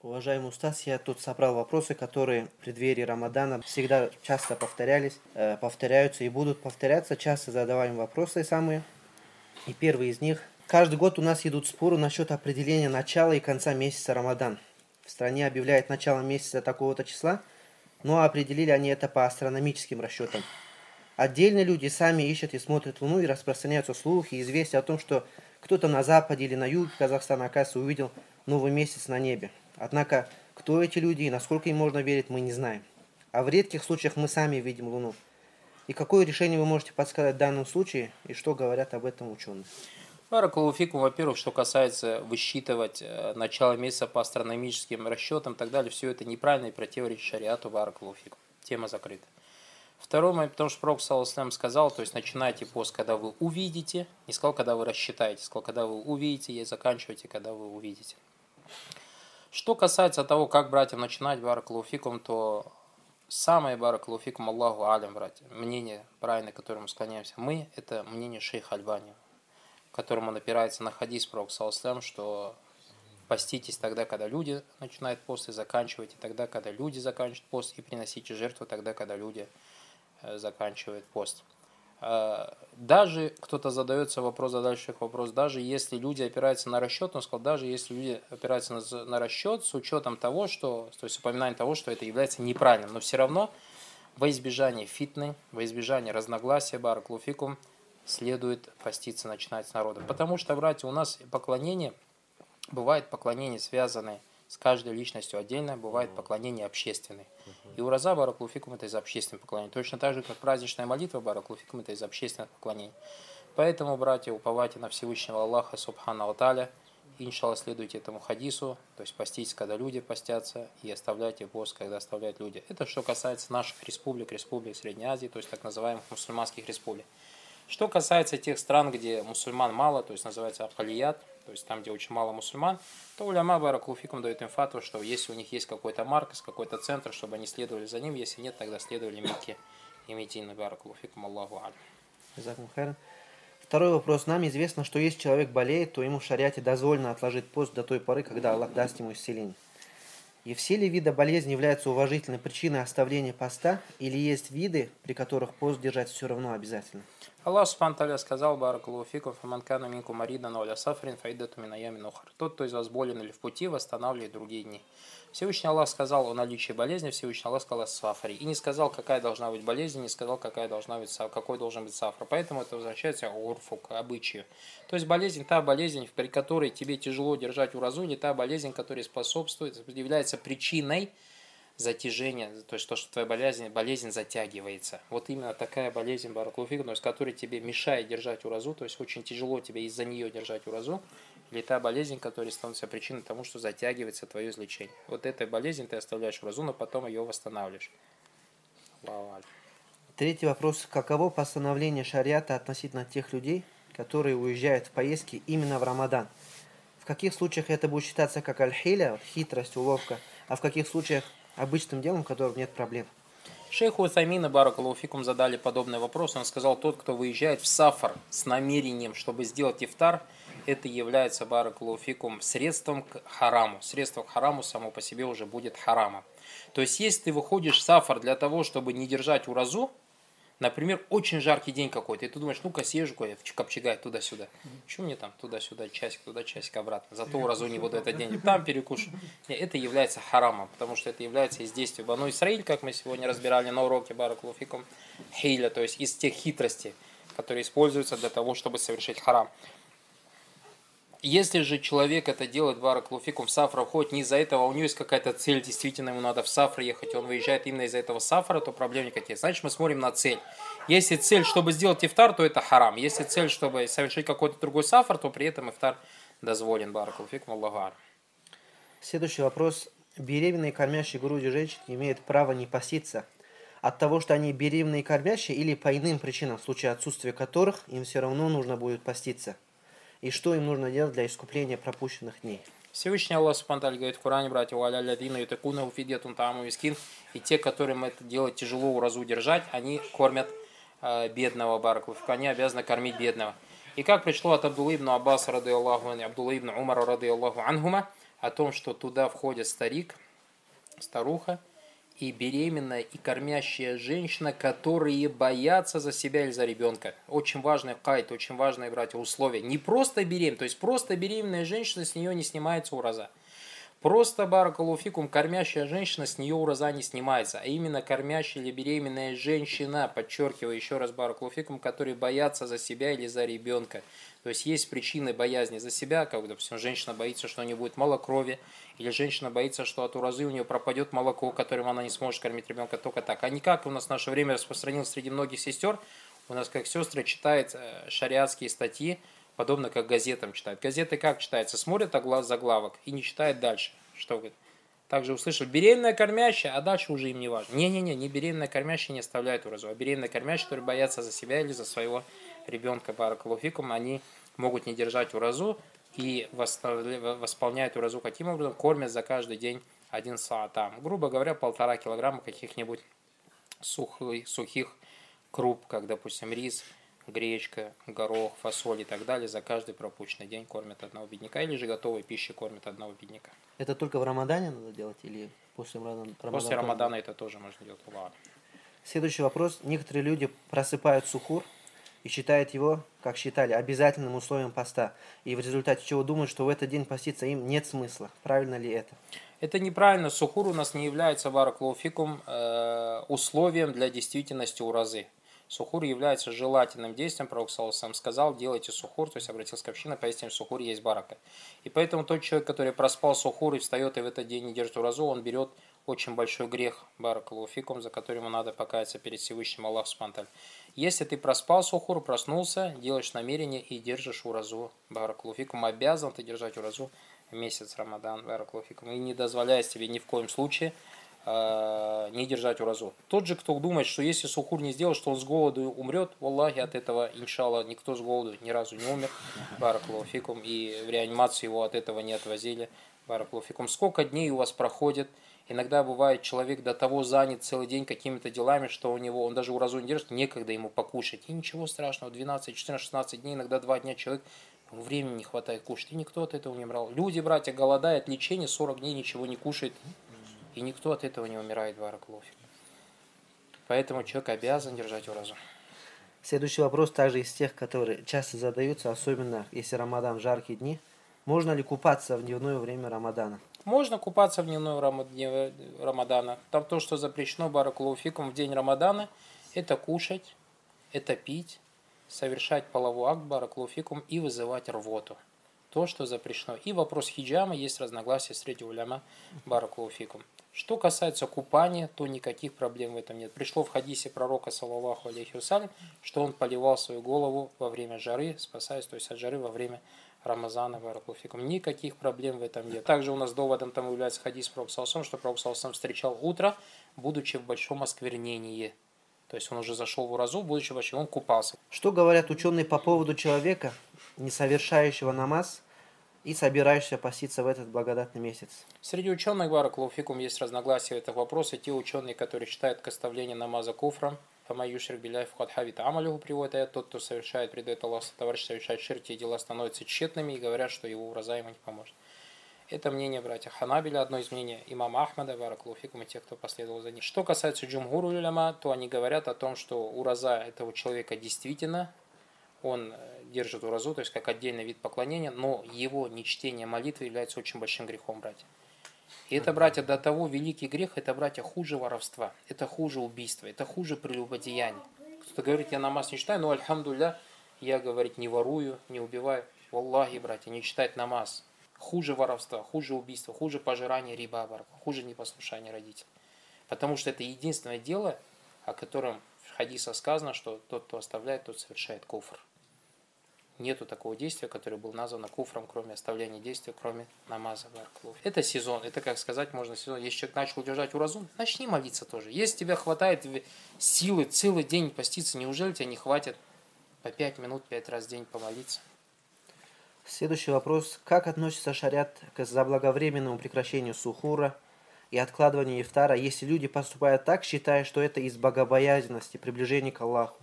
Уважаемый Устас, я тут собрал вопросы, которые в преддверии Рамадана всегда часто повторялись, повторяются и будут повторяться. Часто задаваем вопросы самые. И первый из них. Каждый год у нас идут споры насчет определения начала и конца месяца Рамадан. В стране объявляют начало месяца такого-то числа, но определили они это по астрономическим расчетам. Отдельно люди сами ищут и смотрят Луну, и распространяются слухи и известия о том, что кто-то на западе или на юге Казахстана, оказывается, увидел новый месяц на небе. Однако, кто эти люди и насколько им можно верить, мы не знаем. А в редких случаях мы сами видим Луну. И какое решение вы можете подсказать в данном случае, и что говорят об этом ученые? Варакулофикум, во-первых, что касается высчитывать начало месяца по астрономическим расчетам и так далее, все это неправильно и противоречит шариату. Варакулофикум. Тема закрыта. Второй момент, потому что Пророк ﷺ сказал, то есть начинайте пост, когда вы увидите, не сказал, когда вы рассчитаете, сказал, когда вы увидите, и заканчивайте, когда вы увидите. Что касается того, как, братьям, начинать баракулуфикум, то самое баракулуфикум, Аллаху алям, братья, мнение правильное, к которому склоняемся мы, это мнение шейха аль-Альбани, к которому он опирается на хадис Пророк ﷺ, что поститесь тогда, когда люди начинают пост, и заканчивайте тогда, когда люди заканчивают пост, и приносите жертву тогда, когда люди заканчивает пост. Даже кто-то задается вопрос, задальщик вопрос, даже если люди опираются на расчет, он сказал, даже если люди опираются на расчет с учетом того, что, то есть упоминанием того, что это является неправильным, но все равно во избежание фитны, во избежание разногласия, баракулуфикум, следует поститься, начинать с народа. Потому что, братья, у нас поклонение, бывает поклонение, связанное с каждой личностью отдельно, бывает поклонение общественное. И ураза баракулуфикум это из общественного поклонения. Точно так же, как праздничная молитва баракулуфикум это из общественных поклонений. Поэтому, братья, уповайте на Всевышнего Аллаха, субхана ва тааля, иншалла, следуйте этому хадису, то есть поститесь, когда люди постятся, и оставляйте пост, когда оставляют люди. Это что касается наших республик, республик Средней Азии, то есть так называемых мусульманских республик. Что касается тех стран, где мусульман мало, то есть называется акалият, то есть там, где очень мало мусульман, то уляма баракулуфикум дает им фатву, что если у них есть какой-то маркас, какой-то центр, чтобы они следовали за ним, если нет, тогда следовали Мекке и Медине. Баракулуфикум, Аллаху аль. Второй вопрос. Нам известно, что если человек болеет, то ему в шариате дозволено отложить пост до той поры, когда Аллах даст ему исцеление. И все ли виды болезни являются уважительной причиной оставления поста, или есть виды, при которых пост держать все равно обязательно? Аллах Субхану Тааля сказал: «Баракулуфикум, фаманкана минку маридан оля сафрин, фаидату минаями нухар». Тот, кто из вас болен или в пути, восстанавливает другие дни. Всевышний Аллах сказал о наличии болезни, Всевышний Аллах сказал о сафари. И не сказал, какая должна быть болезнь, не сказал, какая должна быть, какой должен быть сафар. Поэтому это возвращается к урфу, к обычаю. То есть болезнь, та болезнь, при которой тебе тяжело держать уразу, не та болезнь, которая способствует, является причиной затяжение, то есть то, что твоя болезнь затягивается. Вот именно такая болезнь, баракулуфикум, с которой тебе мешает держать уразу, то есть очень тяжело тебе из-за нее держать уразу, или та болезнь, которая становится причиной тому, что затягивается твое излечение. Вот этой болезнь ты оставляешь уразу, но потом ее восстанавливаешь. Третий вопрос. Каково постановление шариата относительно тех людей, которые уезжают в поездки именно в Рамадан? В каких случаях это будет считаться как аль-хиля, хитрость, уловка, а в каких случаях обычным делом, в котором нет проблем? Шейху Утаймина баракулуфикум задали подобный вопрос. Он сказал, тот, кто выезжает в сафар с намерением, чтобы сделать ифтар, это является баракулуфикум средством к хараму. Средство к хараму само по себе уже будет харамом. То есть, если ты выходишь в сафар для того, чтобы не держать уразу, например, очень жаркий день какой-то, и ты думаешь, ну-ка съезжу-ка я в Капчагай туда-сюда. Чего мне там туда-сюда, часик, туда-часик обратно? Зато уразу не буду этот день, там перекушу. Нет, это является харамом, потому что это является из действия Бану Исраиль, как мы сегодня разбирали на уроке баракулуфикум, хейля, то есть из тех хитростей, которые используются для того, чтобы совершить харам. Если же человек это делает, баракулуфикум, в сафра уходит не из-за этого, а у него есть какая-то цель, действительно ему надо в сафра ехать, и он выезжает именно из-за этого сафра, то проблем никаких. Значит, мы смотрим на цель. Если цель, чтобы сделать ифтар, то это харам. Если цель, чтобы совершить какой-то другой сафар, то при этом ифтар дозволен. Баракулуфикум, Аллаху аль. Следующий вопрос. Беременные кормящие грудью женщины имеют право не поститься от того, что они беременные кормящие, или по иным причинам, в случае отсутствия которых им все равно нужно будет поститься? И что им нужно делать для искупления пропущенных дней? Всевышний Аллах Субхану Тааля говорит в Коране, братья, и те, которым это дело тяжело уразу держать, они кормят бедного, баракулуфикум, они обязаны кормить бедного. И как пришло от Абдуллы Ибн Аббаса, Абдуллы Ибн Умара, о том, что туда входят старик, старуха и беременная, и кормящая женщина, которые боятся за себя или за ребенка. Очень важный кайт, очень важное, братья, условие. Не просто беременная, то есть просто беременная женщина, с нее не снимается ураза. Просто, баракалуфикум, кормящая женщина, с нее ураза не снимается. А именно кормящая или беременная женщина, подчеркиваю еще раз, баракалуфикум, которые боятся за себя или за ребенка. То есть есть причины боязни за себя, как, допустим, женщина боится, что у нее будет мало крови, или женщина боится, что от уразы у нее пропадет молоко, которым она не сможет кормить ребенка только так. А не как у нас в наше время распространилось среди многих сестер, у нас как сестры читают шариатские статьи, подобно как газетам читают. Газеты как читаются? Смотрят заглавок и не читают дальше. Что говорит? Также услышал, беременная кормящая, а дальше уже им не важно. Не беременная кормящая не оставляет уразу. А беременная кормящая, которые боятся за себя или за своего ребенка, баракалуфикум, они могут не держать уразу и восполняют уразу каким образом? Кормят за каждый день 1 саатам. Грубо говоря, 1,5 килограмма каких-нибудь сухих круп, как, допустим, рис, гречка, горох, фасоль и так далее, за каждый пропущенный день кормят одного бедняка, или же готовой пищей кормят одного бедняка. Это только в Рамадане надо делать или после Рамадана? После Рамадана это тоже можно делать. Ладно. Следующий вопрос. Некоторые люди просыпают сухур и считают его, как считали, обязательным условием поста, и в результате чего думают, что в этот день поститься им нет смысла. Правильно ли это? Это неправильно. Сухур у нас не является, баракалуфикум, условием для действительности уразы. Сухур является желательным действием, Пророк сам сказал, делайте сухур, то есть обратился к общине, поистине в сухур есть барака. И поэтому тот человек, который проспал сухур и встает и в этот день не держит уразу, он берет очень большой грех, баракалуфикум, за который ему надо покаяться перед Всевышним Аллаху субхану ва тааля. Если ты проспал сухур, проснулся, делаешь намерение и держишь уразу, баракалуфикум, обязан ты держать уразу месяц Рамадан, баракалуфикум, и не дозволяет себе ни в коем случае не держать уразу. Тот же, кто думает, что если сухур не сделал, что он с голоду умрет, валлахи, от этого, иншалла, никто с голоду ни разу не умер, баракалуфикум, и в реанимацию его от этого не отвозили, баракалуфикум. Сколько дней у вас проходит? Иногда бывает, человек до того занят целый день какими-то делами, что у него, он даже уразу не держит, некогда ему покушать. И ничего страшного, 12, 14, 16 дней, иногда 2 дня человек, времени не хватает кушать, и никто от этого не умирал. Люди, братья, голодают, лечение, 40 дней ничего не кушает, и никто от этого не умирает, баракалуфикум. Поэтому человек обязан держать уразу. Следующий вопрос также из тех, которые часто задаются, особенно если Рамадан в жаркие дни. Можно ли купаться в дневное время Рамадана? Можно купаться в дневное время Рамадана. Там то, что запрещено, баракалуфикум, в день Рамадана, это кушать, это пить, совершать половой акт, баракалуфикум, и вызывать рвоту. То, что запрещено. И вопрос хиджама, есть разногласия среди уляма, баракалуфикум. Что касается купания, то никаких проблем в этом нет. Пришло в хадисе пророка, саллаллаху алейхи вассалям, что он поливал свою голову во время жары, спасаясь, то есть от жары во время Рамазана, баракалуфикум. Никаких проблем в этом нет. Также у нас доводом там является хадис пророка, что пророк встречал утро, будучи в большом осквернении. То есть он уже зашел в уразу, будучи вообще, он купался. Что говорят ученые по поводу человека, не совершающего намаз и собирающегося поститься в этот благодатный месяц? Среди ученых, баракалуфикум, есть разногласия в этом вопросе. Те ученые, которые считают оставление намаза куфром, приводит аят, тот, кто совершает, предает Аллаху товарищ, совершает ширки, и дела становятся тщетными, и говорят, что его ураза ему не поможет. Это мнение братья Ханабиля, одно из мнений имама Ахмада, баракалуфикум, и тех, кто последовал за ним. Что касается Джумгуру Иллама, то они говорят о том, что ураза этого человека действительно, он держит уразу, то есть как отдельный вид поклонения, но его нечтение молитвы является очень большим грехом, братья. И это, братья, до того великий грех, это, братья, хуже воровства, это хуже убийства, это хуже прелюбодеяния. Кто-то говорит, я намаз не читаю, но, альхамдулля, я, говорит, не ворую, не убиваю. Валлахи, братья, не читать намаз хуже воровства, хуже убийства, хуже пожирания риба, хуже непослушания родителей. Потому что это единственное дело, о котором в хадисах сказано, что тот, кто оставляет, тот совершает куфр. Нету такого действия, которое было названо куфром, кроме оставления действия, кроме намаза. Это сезон, это, как сказать, можно сезон. Если человек начал держать уразу, начни молиться тоже. Если тебе хватает силы целый день поститься, неужели тебе не хватит по 5 минут 5 раз в день помолиться? Следующий вопрос. Как относится шариат к заблаговременному прекращению сухура и откладыванию ифтара, если люди поступают так, считая, что это из богобоязненности, приближения к Аллаху?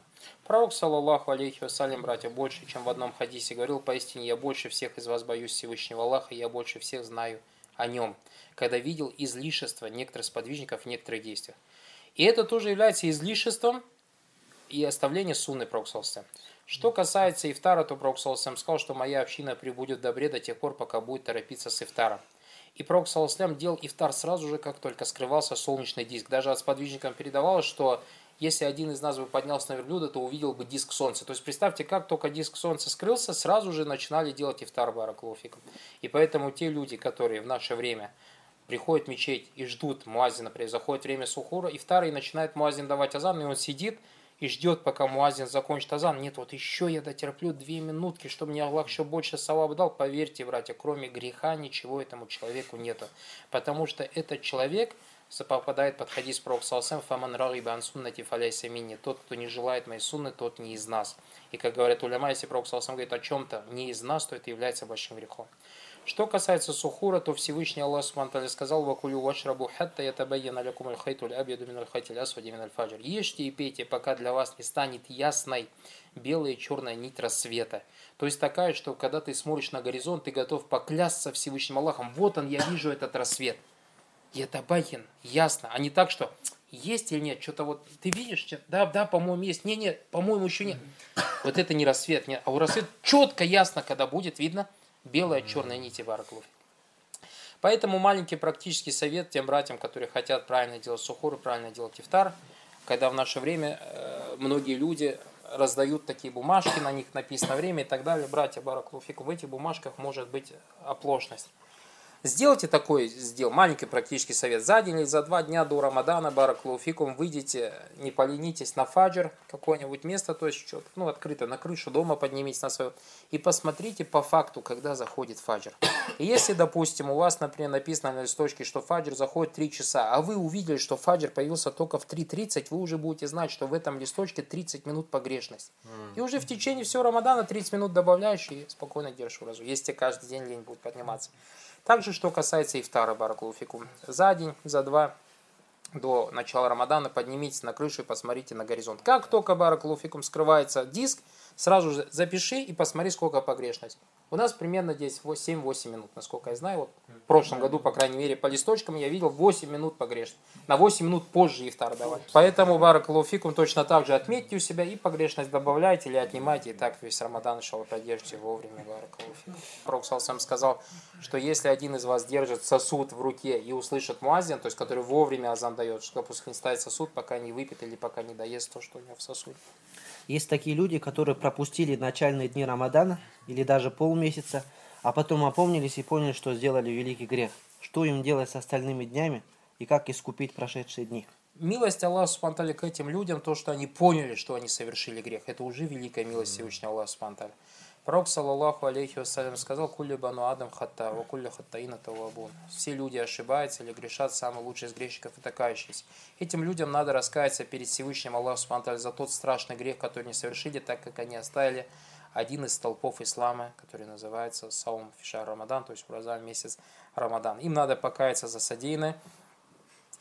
Пророк, саллаллаху алейхи вассалям, братья, больше, чем в одном хадисе говорил, поистине я больше всех из вас боюсь Всевышнего Аллаха, я больше всех знаю о нем, когда видел излишество некоторых сподвижников в некоторых действиях. И это тоже является излишеством и оставлением сунны Пророка саллаллаху алейхи ва саллям. Что касается ифтара, то Пророк саллаллаху алейхи ва саллям сказал, что моя община пребудет в добре до тех пор, пока будет торопиться с ифтаром. И Пророк саллаллаху алейхи ва саллям делал ифтар сразу же, как только скрывался солнечный диск. Даже от сподвижников передавалось, что если один из нас бы поднялся на верблюда, то увидел бы диск солнца. То есть представьте, как только диск солнца скрылся, сразу же начинали делать ифтар, баракулофикум. И поэтому те люди, которые в наше время приходят в мечеть и ждут муазина, например, заходит время сухура, ифтар, и начинает муазин давать азан, и он сидит и ждет, пока муазин закончит азан. Нет, вот еще я дотерплю 2 минутки, чтобы мне Аллах еще больше саваб дал. Поверьте, братья, кроме греха ничего этому человеку нету, потому что этот человек попадает под хадис Пророка саллаллаху алейхи ва саллям: тот, кто не желает моей сунны, тот не из нас. И как говорят уляма, если Пророк саллаллаху алейхи ва саллям говорит о чем-то не из нас, то это является большим грехом. Что касается сухура, то Всевышний Аллах Субхану ва Тааля сказал: «Вакулю вашрабу хатта ятабайяна лякум аль-хайту аль-абьяду мин аль-хайти аль-асвади мин аль-фаджр». Ешьте и пейте, пока для вас не станет ясной белая и черная нить рассвета. То есть такая, что когда ты смотришь на горизонт, ты готов поклясться Всевышним Аллахом: вот он, я вижу этот рассвет. Ятабайян, ясно. А не так, что есть или нет, что-то вот ты видишь, да, по-моему, есть. Не, по-моему, еще нет. Вот это не рассвет, нет. А у рассвета четко ясно, когда будет видно белая, черная нить и вараклуф. Поэтому маленький практический совет тем братьям, которые хотят правильно делать сухур, правильно делать ифтар, когда в наше время многие люди раздают такие бумажки, на них написано время и так далее. Братья, бараклуфик, в этих бумажках может быть оплошность. Сделайте такой маленький практический совет. За день или за 2 дня до Рамадана, бараклауфикум, выйдите, не поленитесь, на фаджр, какое-нибудь место, то есть что-то, ну, открыто, на крышу дома поднимитесь на свою, и посмотрите по факту, когда заходит фаджр. И если, допустим, у вас, например, написано на листочке, что фаджр заходит 3 часа, а вы увидели, что фаджр появился только в 3:30, вы уже будете знать, что в этом листочке 30 минут погрешность. И уже в течение всего Рамадана 30 минут добавляешь и спокойно держишь уразу, если каждый день лень будет подниматься. Также, что касается ифтара, баракулуфикум, за день, за 2 до начала Рамадана поднимитесь на крышу и посмотрите на горизонт. Как только, баракулуфикум, скрывается диск, сразу же запиши и посмотри, сколько погрешность. У нас примерно здесь 7-8 минут, насколько я знаю. Вот в прошлом году, по крайней мере, по листочкам я видел 8 минут погрешность. На 8 минут позже ифтар давать. Поэтому, баракулуфикум, точно так же отметьте у себя и погрешность добавляйте или отнимайте. И так весь Рамадан, иншалла, продержите вовремя, баракулуфикум. Пророк сам сказал, что если один из вас держит сосуд в руке и услышит муазин, то есть который вовремя азан дает, что пускай не ставит сосуд, пока не выпьет или пока не доест то, что у него в сосуде. Есть такие люди, которые пропустили начальные дни Рамадана или даже полмесяца, а потом опомнились и поняли, что сделали великий грех. Что им делать с остальными днями и как искупить прошедшие дни? Милость Аллаха Субхану ва Тааля к этим людям, то, что они поняли, что они совершили грех, это уже великая милость Всевышнего Аллаха Субхану ва Тааля. Пророк, саллаллаху алейхи вассалям, сказал: «Кулли бану адам хатта, ва кулли хаттаина таввабун». Все люди ошибаются или грешат, самый лучший из грешников и кающийся. Этим людям надо раскаяться перед Всевышним Аллахом Субхану ва Тааля за тот страшный грех, который они совершили, так как они оставили один из столпов ислама, который называется Саум Фишар Рамадан, то есть ураза месяц Рамадан. Им надо покаяться за содеянное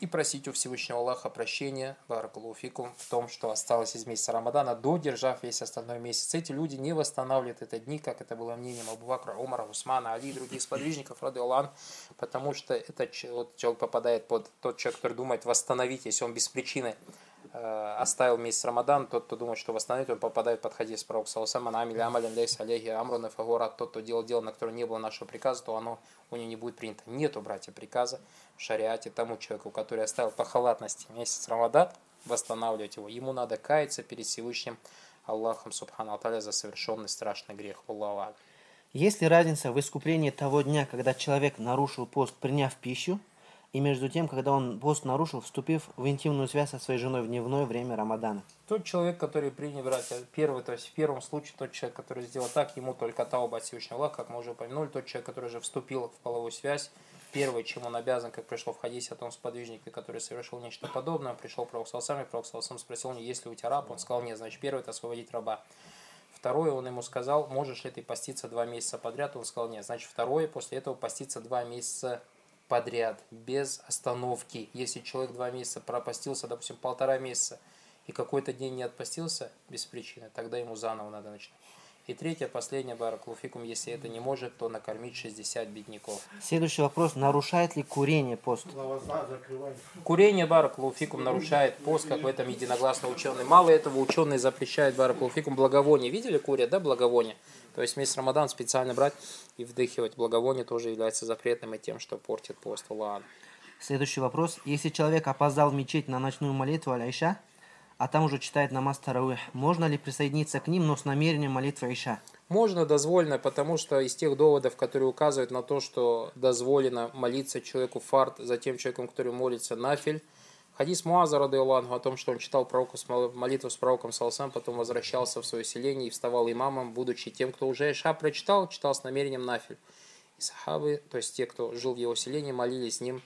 и просить у Всевышнего Аллаха прощения, баракулуфикум, в том, что осталось из месяца Рамадана, додержав весь остальной месяц. Эти люди не восстанавливают эти дни, как это было мнением Абу Бакра, Умара, Усмана, Али и других сподвижников, радиаллаху анхум, потому что этот человек попадает под тот человек, который думает восстановить, если он без причины оставил месяц Рамадан, тот, кто думает, что восстановит, он попадает под хадис Пророка саллаллаху алейхи ва саллям: тот, кто делал дело, на которое не было нашего приказа, то оно у него не будет принято. Нету, братья, приказа в шариате тому человеку, который оставил по халатности месяц Рамадан, восстанавливать его. Ему надо каяться перед Всевышним Аллахом Субхану ва Тааля за совершенный страшный грех. Есть ли разница в искуплении того дня, когда человек нарушил пост, приняв пищу, и между тем, когда он пост нарушил, вступив в интимную связь со своей женой в дневное время Рамадана? Тот человек, который принял, братья, первый, то есть в первом случае тот человек, который сделал так, ему только тауба от Всевышнего Аллаха, как мы уже упомянули. Тот человек, который же вступил в половую связь, первое, чем он обязан, как пришло в хадисе о том сподвижнике, который совершил нечто подобное, пришел Пророк саллаллаху алейхи ва саллям, и Пророк саллаллаху алейхи ва саллям спросил у него: есть ли у тебя раб? Он сказал: нет. Значит, первое – это освободить раба. Второе, он ему сказал: можешь ли ты поститься 2 месяца подряд? Он сказал: нет. Значит, второе, после этого поститься 2 месяца подряд, без остановки. Если человек 2 месяца пропастился, допустим, 1,5 месяца, и какой-то день не отпастился без причины, тогда ему заново надо начинать. И третье, последнее, баракулуфикум, если это не может, то накормить 60 бедняков. Следующий вопрос. Нарушает ли курение пост? Курение, баракулуфикум, нарушает пост, как в этом единогласно ученые. Мало этого, ученые запрещают, баракулуфикум, благовоние. Видели, курят, да, благовоние? То есть вместе с Рамадан специально брать и вдыхивать. Благовоние тоже является запретным и тем, что портит пост. Ладно. Следующий вопрос. Если человек опоздал в мечеть на ночную молитву аль-Айша, а там уже читает намаз тарауих, можно ли присоединиться к ним, но с намерением молитвы Айша? Можно, дозволено, потому что из тех доводов, которые указывают на то, что дозволено молиться человеку фард за тем человеком, который молится нафиль. Хадис Муаза, радыяллаху анху, о том, что он читал молитву с пророком саллаллаху, потом возвращался в свое селение и вставал имамом, будучи тем, кто уже Айша прочитал, читал с намерением нафиль. И сахабы, то есть те, кто жил в его селении, молились с ним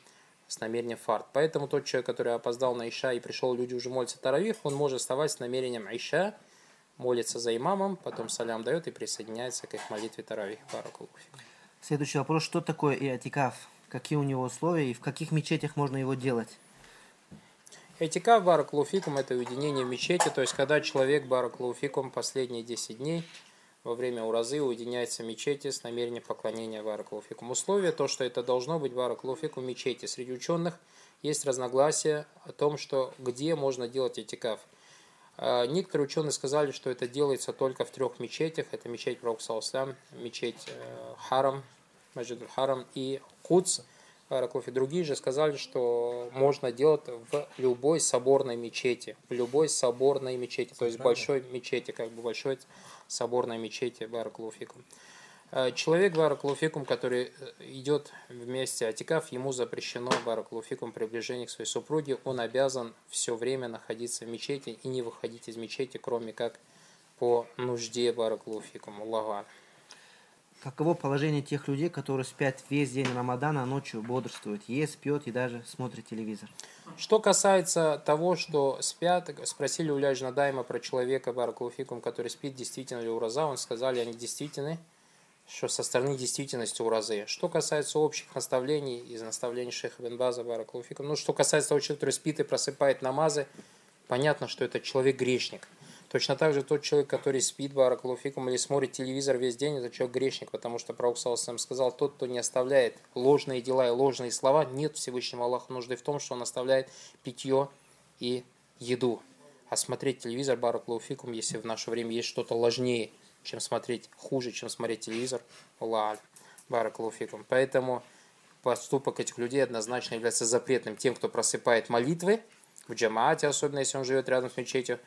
с намерением фард. Поэтому тот человек, который опоздал на Иша и пришел, люди уже молятся таравих, он может вставать с намерением Иша, молится за имамом, потом салям дает и присоединяется к их молитве таравих. Следующий вопрос. Что такое иатикаф? Какие у него условия и в каких мечетях можно его делать? Иатикаф, баракулуфикум, это уединение в мечети, то есть когда человек, баракулуфикум, последние 10 дней во время уразы уединяется в мечети с намерением поклонения, баракулуфикум. Условие то, что это должно быть, баракулуфикум, в мечети. Среди ученых есть разногласия о том, что где можно делать этикаф. Некоторые ученые сказали, что это делается только в 3 мечетях. Это мечеть Пророка саллаллаху, мечеть Харам, Масджид аль-Харам и Кудс. Другие же сказали, что можно делать в любой соборной мечети. В любой соборной мечети, то есть большой мечети, как бы большой соборной мечети, баракулуфикум. Человек, баракулуфикум, который идет вместе атикаф, ему запрещено, баракулуфикум, приближение к своей супруге. Он обязан все время находиться в мечети и не выходить из мечети, кроме как по нужде, баракулуфикум. Аллаху. Каково положение тех людей, которые спят весь день Рамадана, ночью бодрствуют, ест, пьет и даже смотрит телевизор? Что касается того, что спят, спросили у Ляджна Дайма про человека, баракулуфикум, который спит, действительно ли ураза. Он сказали, они действительны, что со стороны действительности уразы. Что касается общих наставлений, из наставлений шейха Ибн База, баракулуфикум, что касается того человека, который спит и просыпает намазы, понятно, что это человек-грешник. Точно так же тот человек, который спит, баракулуфикум, или смотрит телевизор весь день, это человек грешник, потому что Пророк саллаллаху алейхи ва саллям сказал, тот, кто не оставляет ложные дела и ложные слова, нет Всевышнему Аллаху нужды в том, что он оставляет питье и еду. А смотреть телевизор, баракулуфикум, если в наше время есть что-то ложнее, чем смотреть, хуже, чем смотреть телевизор, Аллаху, баракулуфикум. Поэтому поступок этих людей однозначно является запретным. Тем, кто просыпает молитвы в джамаате, особенно если он живет рядом с мечетью,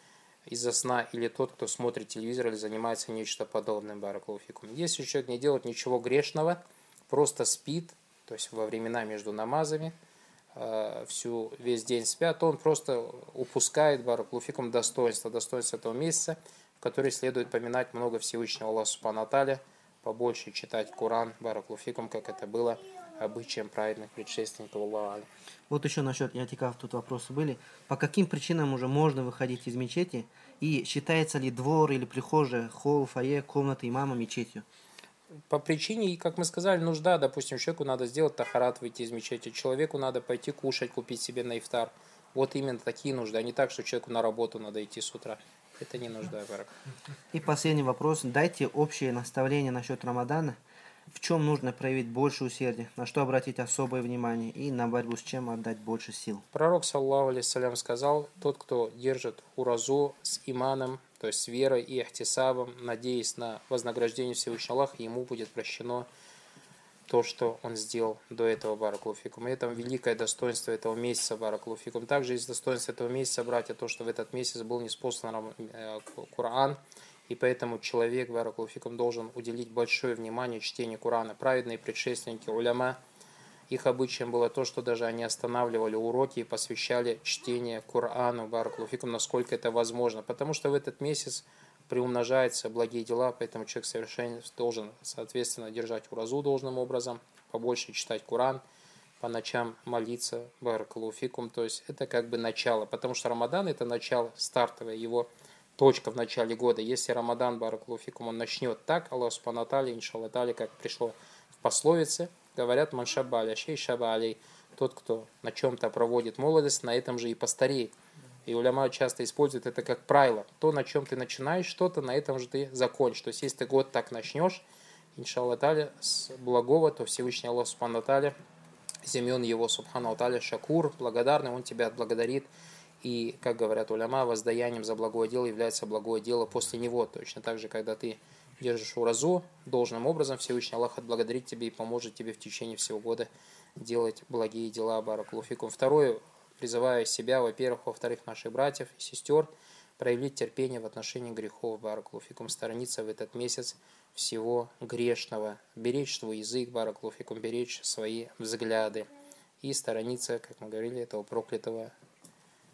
из-за сна, или тот, кто смотрит телевизор или занимается нечто подобным, баракулуфикум. Если человек не делает ничего грешного, просто спит, то есть во времена между намазами, весь день спят, то он просто упускает, баракулуфикум, достоинство этого месяца, в который следует поминать много Всевышнего Аллаха субхана тааля, побольше читать Коран, баракулуфикум, как это было обычаем праведных предшественников Аллаха. Вот еще насчет иатикаф тут вопросы были. По каким причинам уже можно выходить из мечети? И считается ли двор или прихожая, холл, фойе, комната имама мечетью? По причине, как мы сказали, нужда. Допустим, человеку надо сделать тахарат, выйти из мечети. Человеку надо пойти кушать, купить себе на ифтар. Вот именно такие нужды. А не так, что человеку на работу надо идти с утра. Это не нужда. И последний вопрос. Дайте общее наставление насчет Рамадана. В чем нужно проявить больше усердия, на что обратить особое внимание и на борьбу с чем отдать больше сил? Пророк, саллаллаху алейхи ва саллям, сказал, тот, кто держит уразу с иманом, то есть с верой и ихтисабом, надеясь на вознаграждение Всевышнего Аллаха, ему будет прощено то, что он сделал до этого, баракулуфикум. И это великое достоинство этого месяца, баракулуфикум. Также есть достоинство этого месяца, братья, то, что в этот месяц был ниспослан Коран. И поэтому человек, баракулуфикум, должен уделить большое внимание чтению Корана. Праведные предшественники, уляма, их обычаем было то, что даже они останавливали уроки и посвящали чтение Корану, баракулуфикум, насколько это возможно. Потому что в этот месяц приумножаются благие дела, поэтому человек совершенно должен, соответственно, держать уразу должным образом, побольше читать Коран, по ночам молиться, баракулуфикум. То есть это как бы начало, потому что Рамадан – это начало, стартовое его точка в начале года. Если Рамадан, баракулуфикум, он начнет так, Аллах субхана тааля, иншалла тааля, как пришло в пословице, говорят, ман шабба аля шей шабба алей, тот, кто на чем-то проводит молодость, на этом же и постареет. и уляма часто используют это как правило. То, на чем ты начинаешь что-то, на этом же ты закончишь. То есть, если ты год так начнешь, иншалла таля, с благого, то Всевышний Аллах Субхану ва Тааля, земен его Субхану ва Тааля, шакур, благодарный, он тебя отблагодарит. И, как говорят уляма, воздаянием за благое дело является благое дело после него. Точно так же, когда ты держишь уразу должным образом, Всевышний Аллах отблагодарит тебе и поможет тебе в течение всего года делать благие дела. Баракулофикум. Второе, призываю себя, во-первых, во-вторых, наших братьев и сестер, проявить терпение в отношении грехов. Баракулофикум. Сторониться в этот месяц всего грешного. Беречь свой язык. Баракулофикум. Беречь свои взгляды. И сторониться, как мы говорили, этого проклятого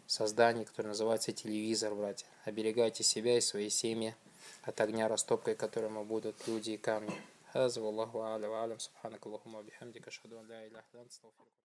создание, которое называется телевизор, братья. Оберегайте себя и свои семьи от огня растопкой, которому будут люди и камни.